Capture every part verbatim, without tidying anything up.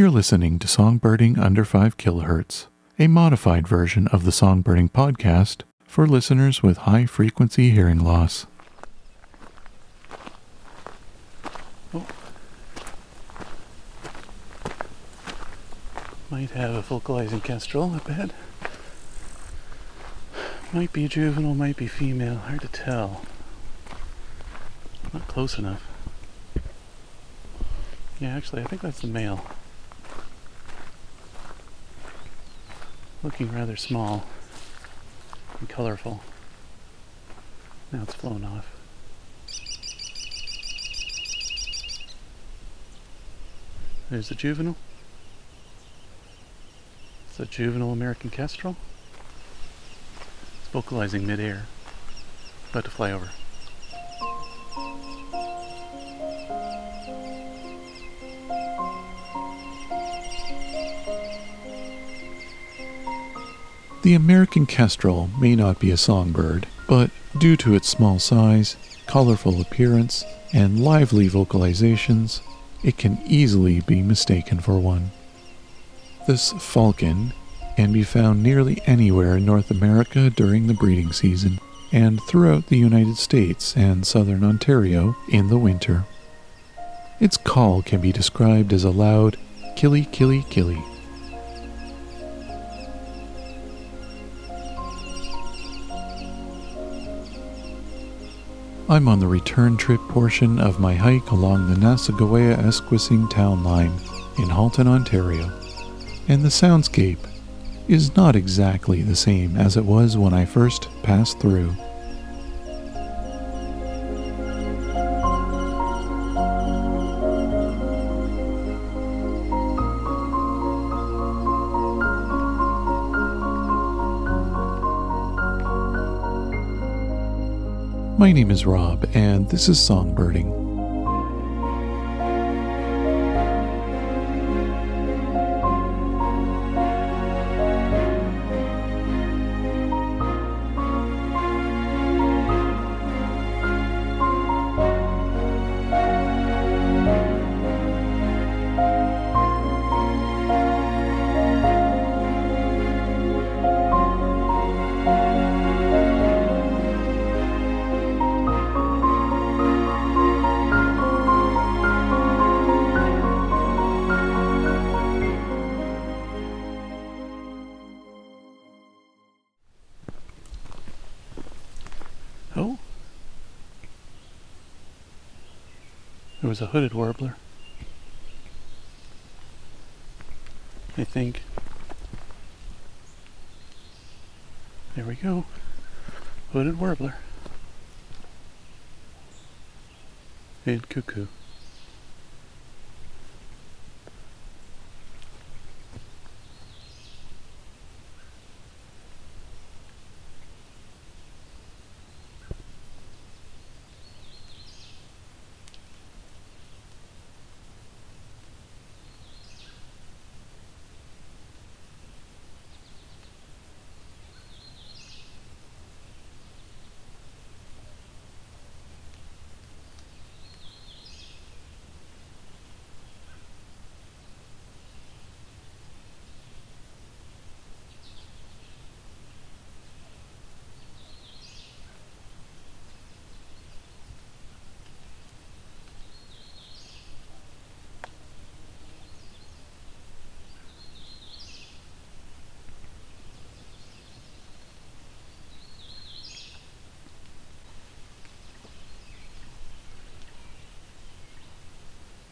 You're listening to Songbirding Under five kilohertz, a modified version of the Songbirding podcast for listeners with high-frequency hearing loss. Oh. Might have a vocalizing kestrel up ahead. Might be juvenile, might be female, hard to tell. Not close enough. Yeah, actually, I think that's the male. Looking rather small and colorful. Now it's flown off. There's the juvenile. It's a juvenile American kestrel. It's vocalizing midair, about to fly over. The American kestrel may not be a songbird, but due to its small size, colorful appearance, and lively vocalizations, it can easily be mistaken for one. This falcon can be found nearly anywhere in North America during the breeding season, and throughout the United States and southern Ontario in the winter. Its call can be described as a loud killy killy killy. I'm on the return trip portion of my hike along the Nassagaweya Esquesing Town Line in Halton, Ontario, and the soundscape is not exactly the same as it was when I first passed through. My name is Rob, and this is Songbirding. There was a hooded warbler, I think. There we go. Hooded warbler. And cuckoo.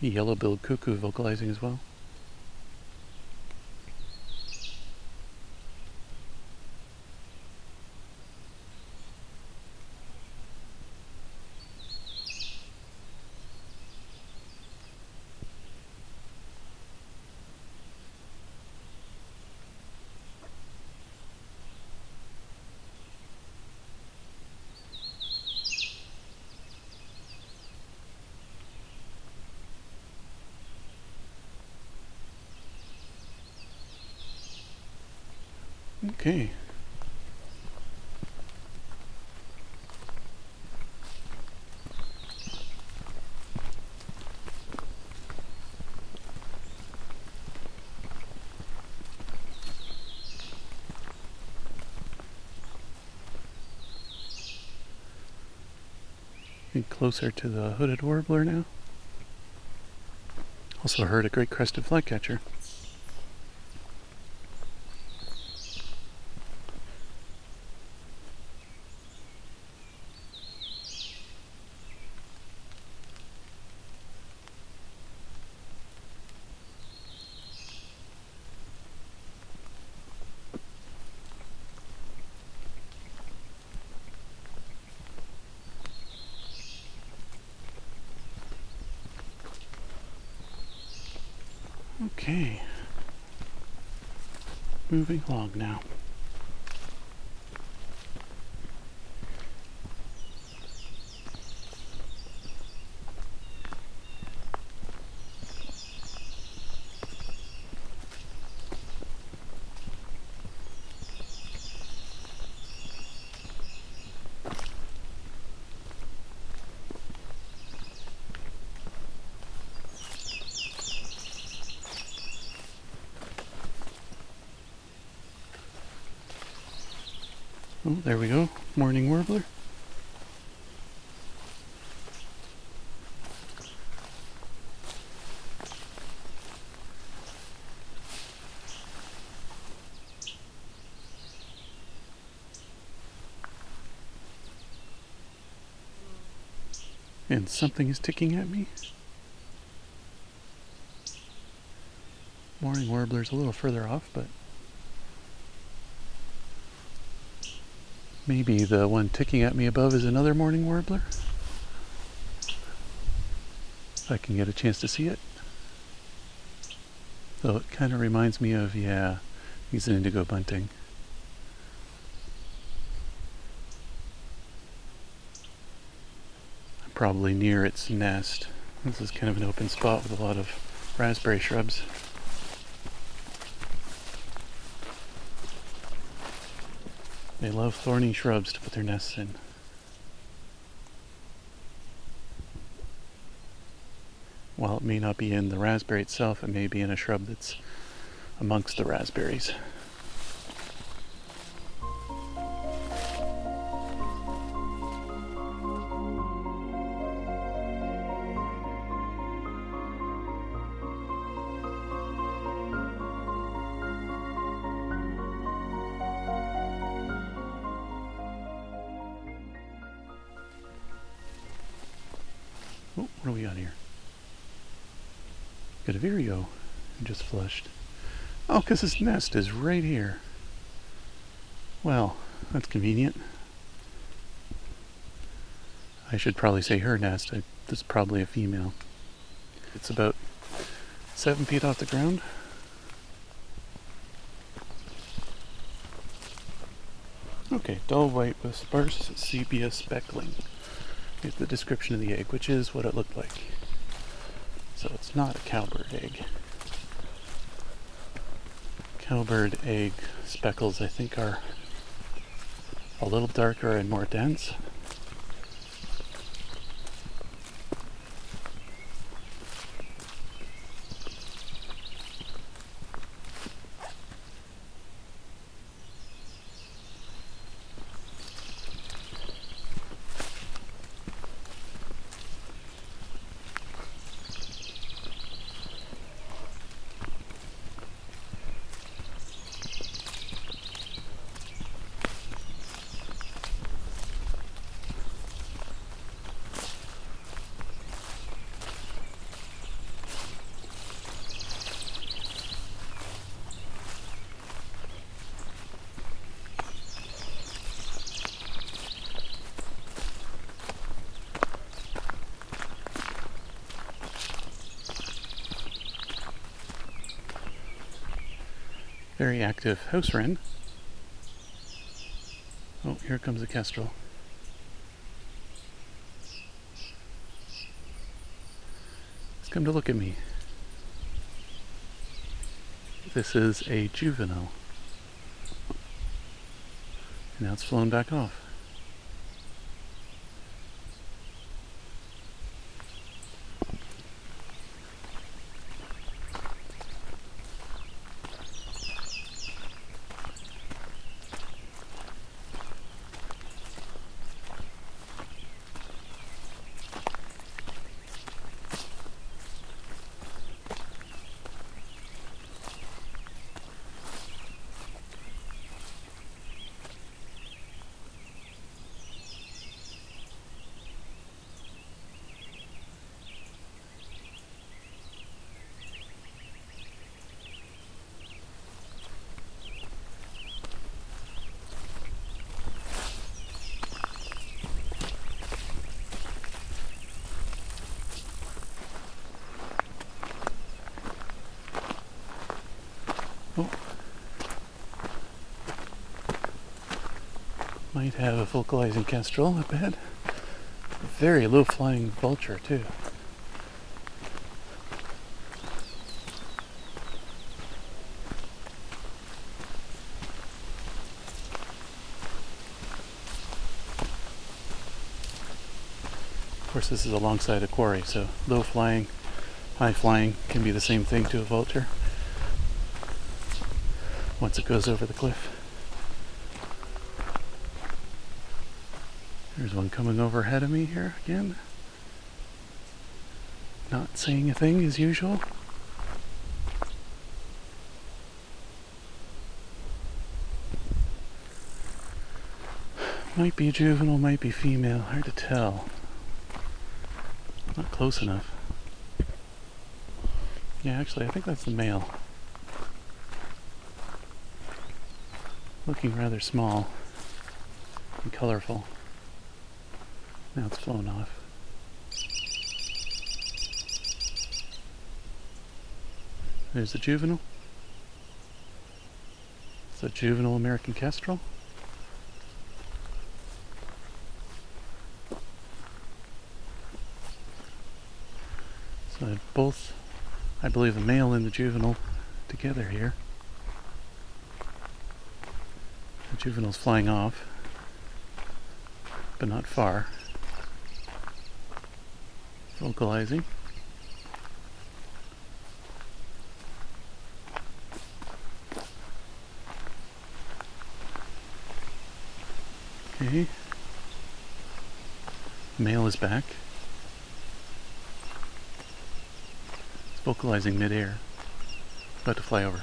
The yellow-billed cuckoo vocalizing as well. Okay. Get closer to the hooded warbler now. Also heard a great crested flycatcher. Okay, moving along now. Oh, there we go, morning warbler. And something is ticking at me. Morning warbler's a little further off, but maybe the one ticking at me above is another morning warbler. If I can get a chance to see it. Though it kind of reminds me of, yeah, he's an indigo bunting. I'm probably near its nest. This is kind of an open spot with a lot of raspberry shrubs. They love thorny shrubs to put their nests in. While it may not be in the raspberry itself, it may be in a shrub that's amongst the raspberries. Oh, what do we got here? Got a Vireo who just flushed. Oh, because his nest is right here. Well, that's convenient. I should probably say her nest. I, this is probably a female. It's about seven feet off the ground. Okay, dull white with sparse sepia speckling. Here's the description of the egg, which is what it looked like. So it's not a cowbird egg. Cowbird egg speckles, I think, are a little darker and more dense. Very active house wren. Oh, here comes a kestrel. It's come to look at me. This is a juvenile. And now it's flown back off. Oh. Might have a vocalizing kestrel up ahead. Very low-flying vulture too. Of course, this is alongside a quarry, so low-flying, high-flying can be the same thing to a vulture once it goes over the cliff. There's one coming over ahead of me here again. Not saying a thing as usual. Might be juvenile, might be female, hard to tell. Not close enough. Yeah, actually I think that's the male. Looking rather small and colorful. Now it's flown off. There's the juvenile. It's a juvenile American kestrel. So I have both, I believe, the male and the juvenile together here. The juvenile's flying off, but not far. Vocalizing. Okay. Male is back. It's vocalizing midair. About to fly over.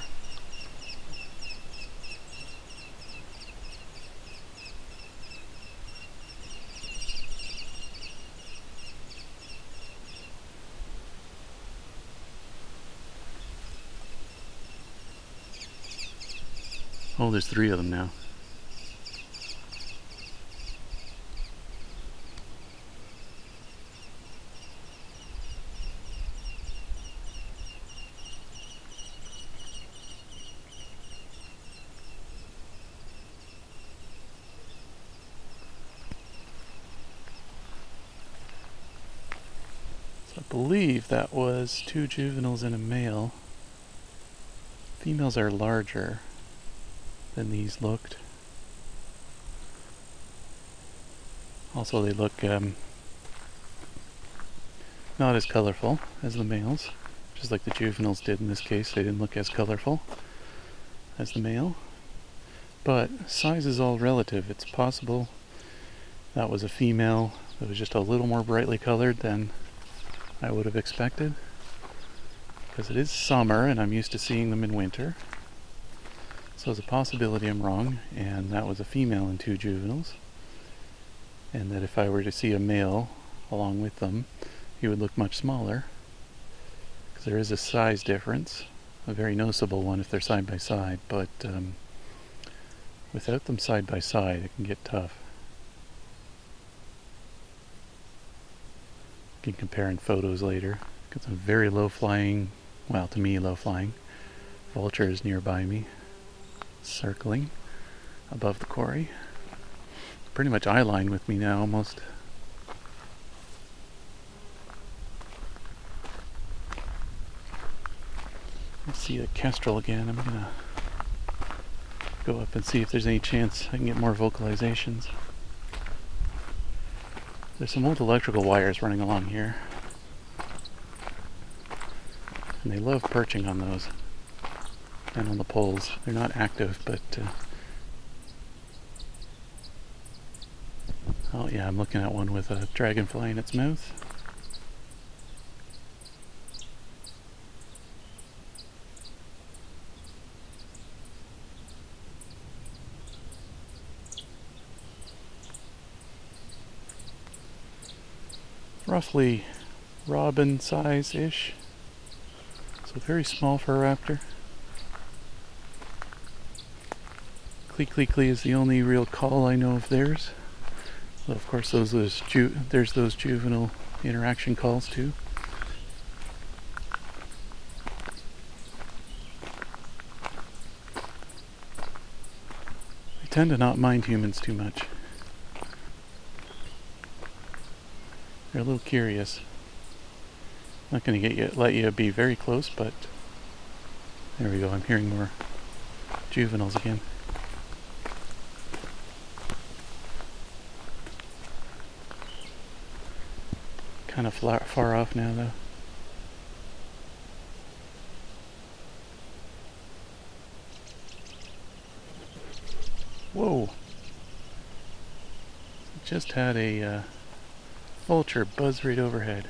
Oh, there's three of them now. So I believe that was two juveniles and a male. Females are larger than these looked. Also they look um, not as colorful as the males, just like the juveniles did in this case. They didn't look as colorful as the male, but size is all relative. It's possible that was a female that was just a little more brightly colored than I would have expected, because it is summer and I'm used to seeing them in winter. So there's a possibility I'm wrong, and that was a female and two juveniles, and that if I were to see a male along with them, he would look much smaller, because there is a size difference, a very noticeable one if they're side by side, but um, without them side by side it can get tough. You can compare in photos later. Got some very low flying, well to me low flying, vultures nearby me. Circling above the quarry. Pretty much eye line with me now almost. Let's see the kestrel again. I'm gonna go up and see if there's any chance I can get more vocalizations. There's some old electrical wires running along here, and they love perching on those. And on the poles. They're not active, but uh, oh yeah, I'm looking at one with a dragonfly in its mouth. Roughly robin size-ish, so very small for a raptor. Klee Klee Klee is the only real call I know of theirs. Well, of course, those, those ju there's those juvenile interaction calls too. tend to not mind humans too much. They're a little curious. Not going to get you, let you be very close, but there we go. I'm hearing more juveniles again. Kind of far, far off now, though. Whoa! Just had a uh, vulture buzz right overhead.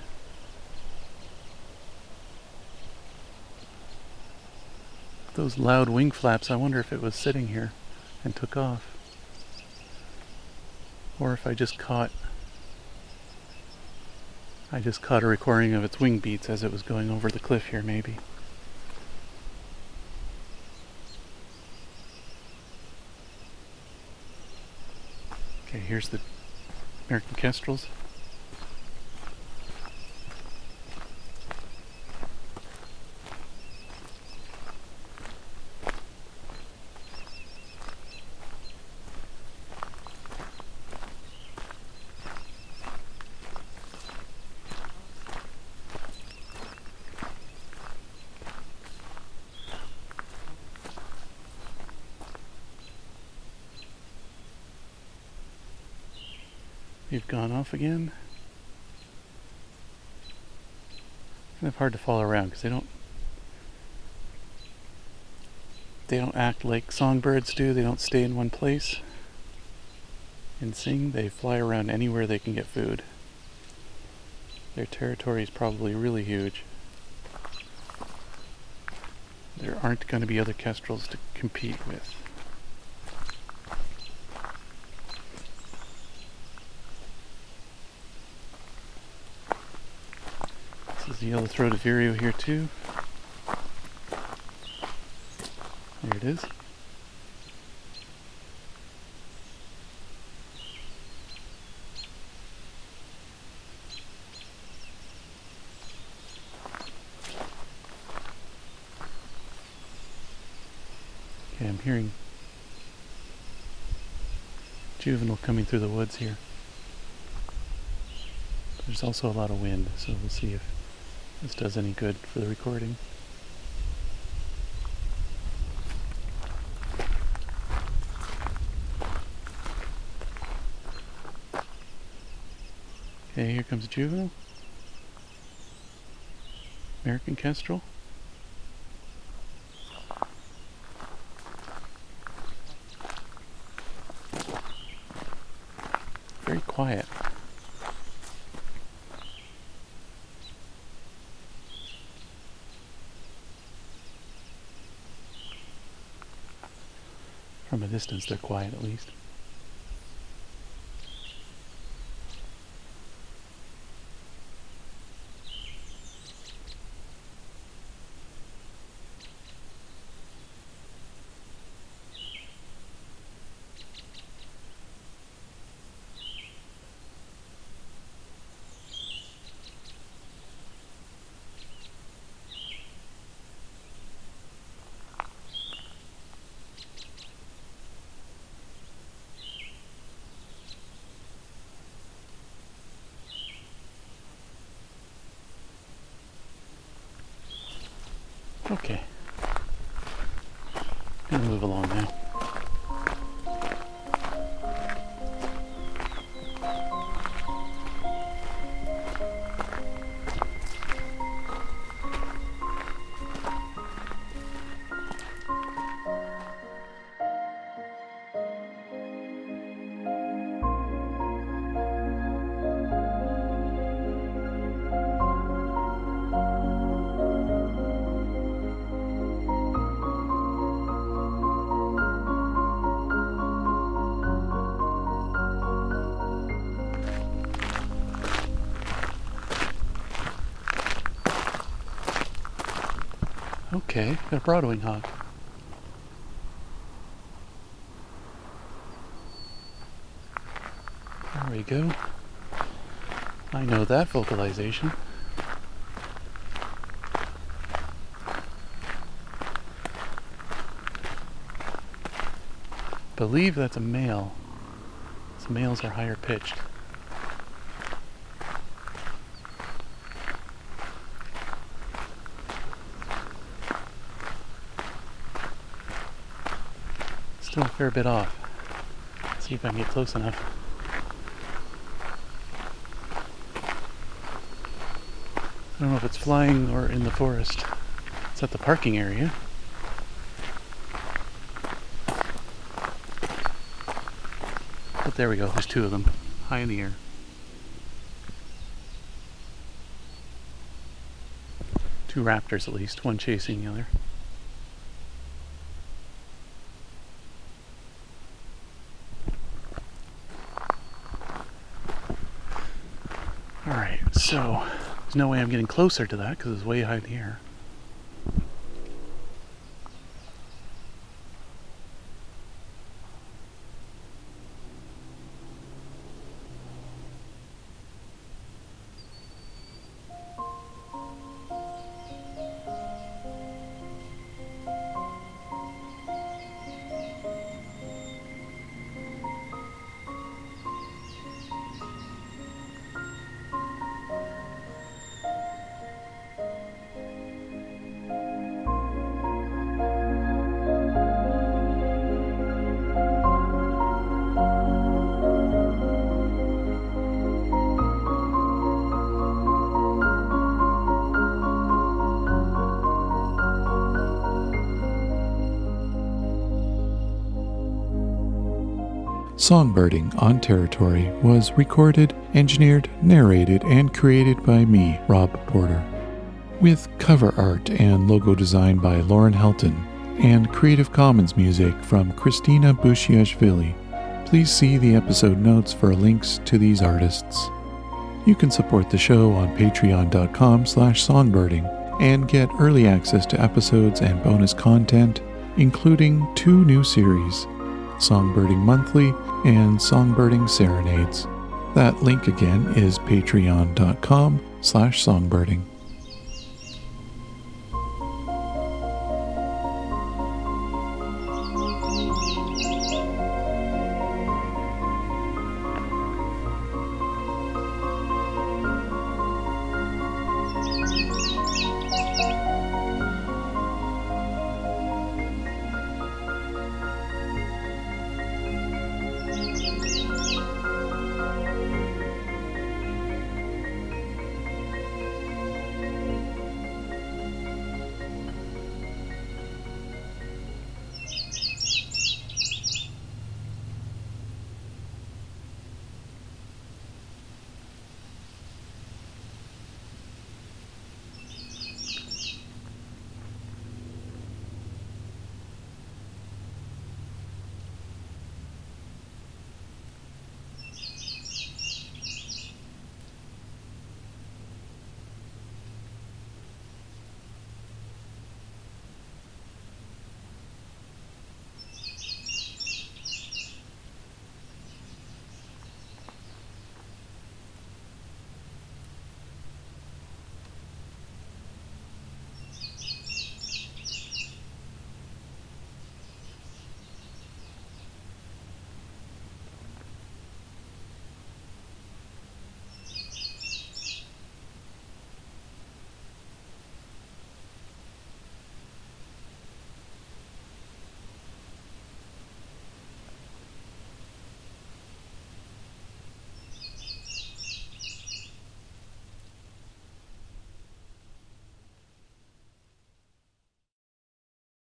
Those loud wing flaps, I wonder if it was sitting here and took off. Or if I just caught, I just caught a recording of its wing beats as it was going over the cliff here, maybe. Okay, here's the American kestrels. You've gone off again. Kind of hard to follow around because they don't they don't act like songbirds do. They don't stay in one place and sing. They fly around anywhere they can get food. Their territory is probably really huge. There aren't going to be other kestrels to compete with. Yellow-throated vireo here too. There it is. Okay, I'm hearing juvenile coming through the woods here. There's also a lot of wind, so we'll see if this does any good for the recording. Okay, here comes a juvenile. American kestrel. Very quiet. From a distance, they're quiet at least. Okay, I'm gonna move along now. Okay, got a broadwing hawk. There we go. I know that vocalization. believe that's a male. So males are higher pitched. Still a fair bit off. Let's see if I can get close enough. I don't know if it's flying or in the forest. It's at the parking area. But there we go, there's two of them, high in the air. Two raptors at least, one chasing the other. Alright, so there's no way I'm getting closer to that because it's way high in the air. Songbirding on Territory was recorded, engineered, narrated, and created by me, Rob Porter, with cover art and logo design by Lauren Helton, and Creative Commons music from Christina Bushyashvili. Please see the episode notes for links to these artists. You can support the show on patreon.com slash songbirding and get early access to episodes and bonus content, including two new series, Songbirding Monthly and Songbirding Serenades. That link again is patreon.com slash songbirding.